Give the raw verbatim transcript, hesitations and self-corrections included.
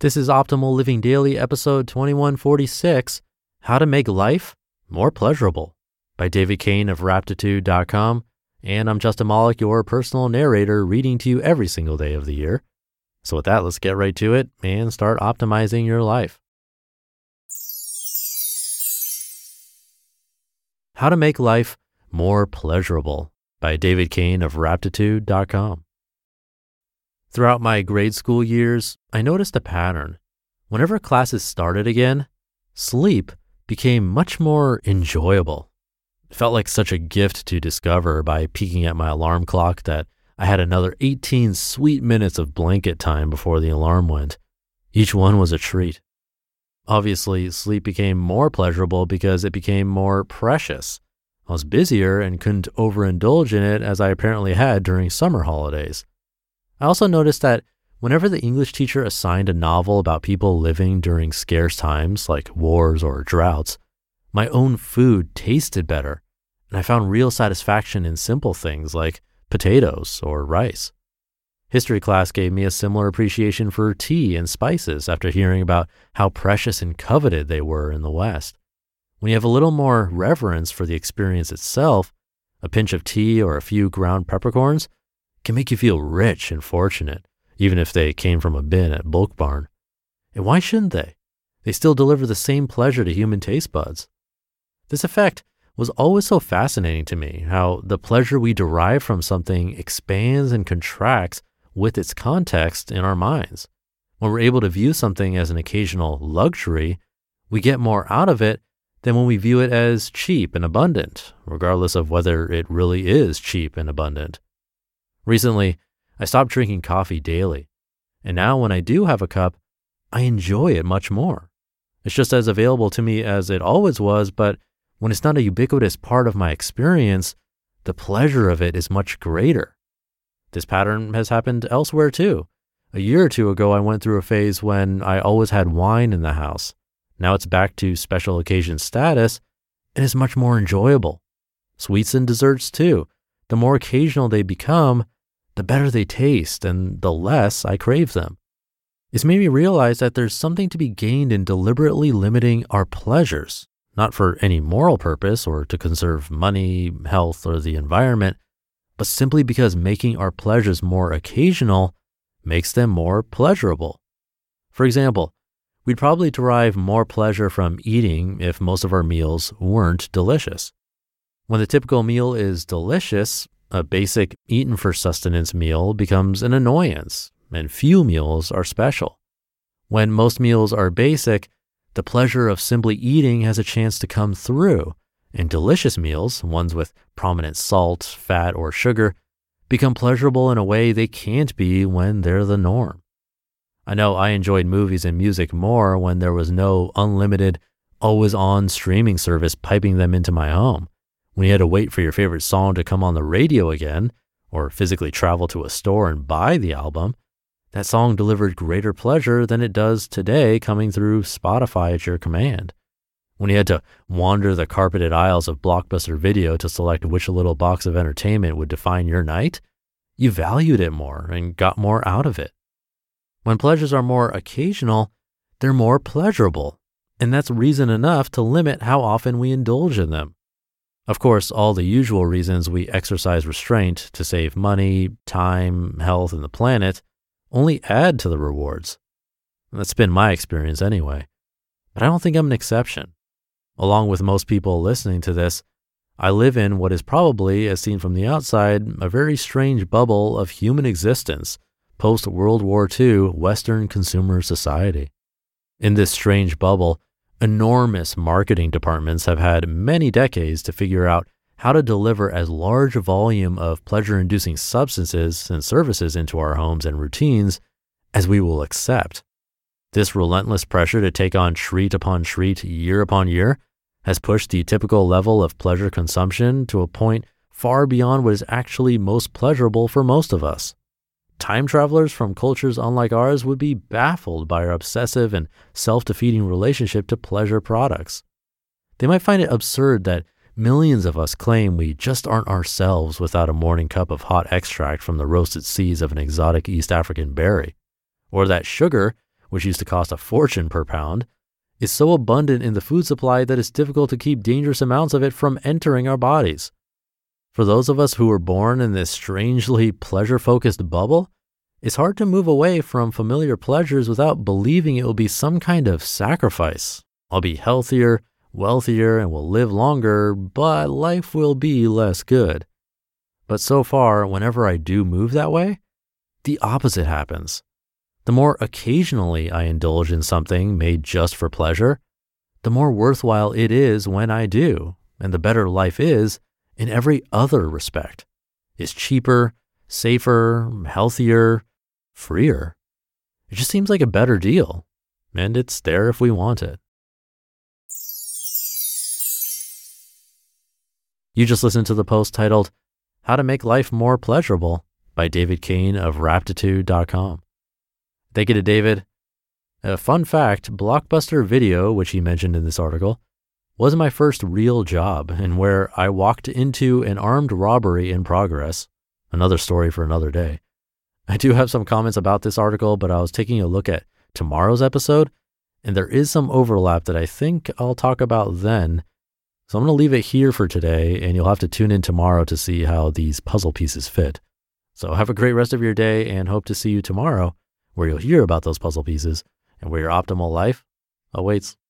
This is Optimal Living Daily, episode twenty-one forty-six, How to Make Life More Pleasurable, by David Cain of raptitude dot com. And I'm Justin Malek, your personal narrator, reading to you every single day of the year. So with that, let's get right to it and start optimizing your life. How to Make Life More Pleasurable, by David Cain of raptitude dot com. Throughout my grade school years, I noticed a pattern. Whenever classes started again, sleep became much more enjoyable. It felt like such a gift to discover by peeking at my alarm clock that I had another eighteen sweet minutes of blanket time before the alarm went. Each one was a treat. Obviously, sleep became more pleasurable because it became more precious. I was busier and couldn't overindulge in it as I apparently had during summer holidays. I also noticed that whenever the English teacher assigned a novel about people living during scarce times like wars or droughts, my own food tasted better, and I found real satisfaction in simple things like potatoes or rice. History class gave me a similar appreciation for tea and spices after hearing about how precious and coveted they were in the West. When you have a little more reverence for the experience itself, a pinch of tea or a few ground peppercorns can make you feel rich and fortunate, even if they came from a bin at Bulk Barn. And why shouldn't they? They still deliver the same pleasure to human taste buds. This effect was always so fascinating to me, how the pleasure we derive from something expands and contracts with its context in our minds. When we're able to view something as an occasional luxury, we get more out of it than when we view it as cheap and abundant, regardless of whether it really is cheap and abundant. Recently, I stopped drinking coffee daily, and now when I do have a cup, I enjoy it much more. It's just as available to me as it always was, but when it's not a ubiquitous part of my experience, the pleasure of it is much greater. This pattern has happened elsewhere too. A year or two ago, I went through a phase when I always had wine in the house. Now it's back to special occasion status, and it's much more enjoyable. Sweets and desserts too. The more occasional they become, the better they taste and the less I crave them. It's made me realize that there's something to be gained in deliberately limiting our pleasures, not for any moral purpose or to conserve money, health, or the environment, but simply because making our pleasures more occasional makes them more pleasurable. For example, we'd probably derive more pleasure from eating if most of our meals weren't delicious. When the typical meal is delicious, a basic eaten for sustenance meal becomes an annoyance, and few meals are special. When most meals are basic, the pleasure of simply eating has a chance to come through, and delicious meals, ones with prominent salt, fat, or sugar, become pleasurable in a way they can't be when they're the norm. I know I enjoyed movies and music more when there was no unlimited, always-on streaming service piping them into my home. When you had to wait for your favorite song to come on the radio again, or physically travel to a store and buy the album, that song delivered greater pleasure than it does today coming through Spotify at your command. When you had to wander the carpeted aisles of Blockbuster Video to select which little box of entertainment would define your night, you valued it more and got more out of it. When pleasures are more occasional, they're more pleasurable, and that's reason enough to limit how often we indulge in them. Of course, all the usual reasons we exercise restraint to save money, time, health, and the planet only add to the rewards. That's been my experience anyway. But I don't think I'm an exception. Along with most people listening to this, I live in what is probably, as seen from the outside, a very strange bubble of human existence post-World War Two Western consumer society. In this strange bubble, enormous marketing departments have had many decades to figure out how to deliver as large a volume of pleasure-inducing substances and services into our homes and routines as we will accept. This relentless pressure to take on treat upon treat, year upon year, has pushed the typical level of pleasure consumption to a point far beyond what is actually most pleasurable for most of us. Time travelers from cultures unlike ours would be baffled by our obsessive and self-defeating relationship to pleasure products. They might find it absurd that millions of us claim we just aren't ourselves without a morning cup of hot extract from the roasted seeds of an exotic East African berry, or that sugar, which used to cost a fortune per pound, is so abundant in the food supply that it's difficult to keep dangerous amounts of it from entering our bodies. For those of us who were born in this strangely pleasure-focused bubble, it's hard to move away from familiar pleasures without believing it will be some kind of sacrifice. I'll be healthier, wealthier, and will live longer, but life will be less good. But so far, whenever I do move that way, the opposite happens. The more occasionally I indulge in something made just for pleasure, the more worthwhile it is when I do, and the better life is in every other respect. It's cheaper, safer, healthier, freer. It just seems like a better deal, and it's there if we want it. You just listened to the post titled, How to Make Life More Pleasurable by David Cain of raptitude dot com. Thank you to David. A fun fact, Blockbuster Video, which he mentioned in this article, was my first real job and where I walked into an armed robbery in progress. Another story for another day. I do have some comments about this article, but I was taking a look at tomorrow's episode and there is some overlap that I think I'll talk about then. So I'm going to leave it here for today and you'll have to tune in tomorrow to see how these puzzle pieces fit. So have a great rest of your day and hope to see you tomorrow where you'll hear about those puzzle pieces and where your optimal life awaits.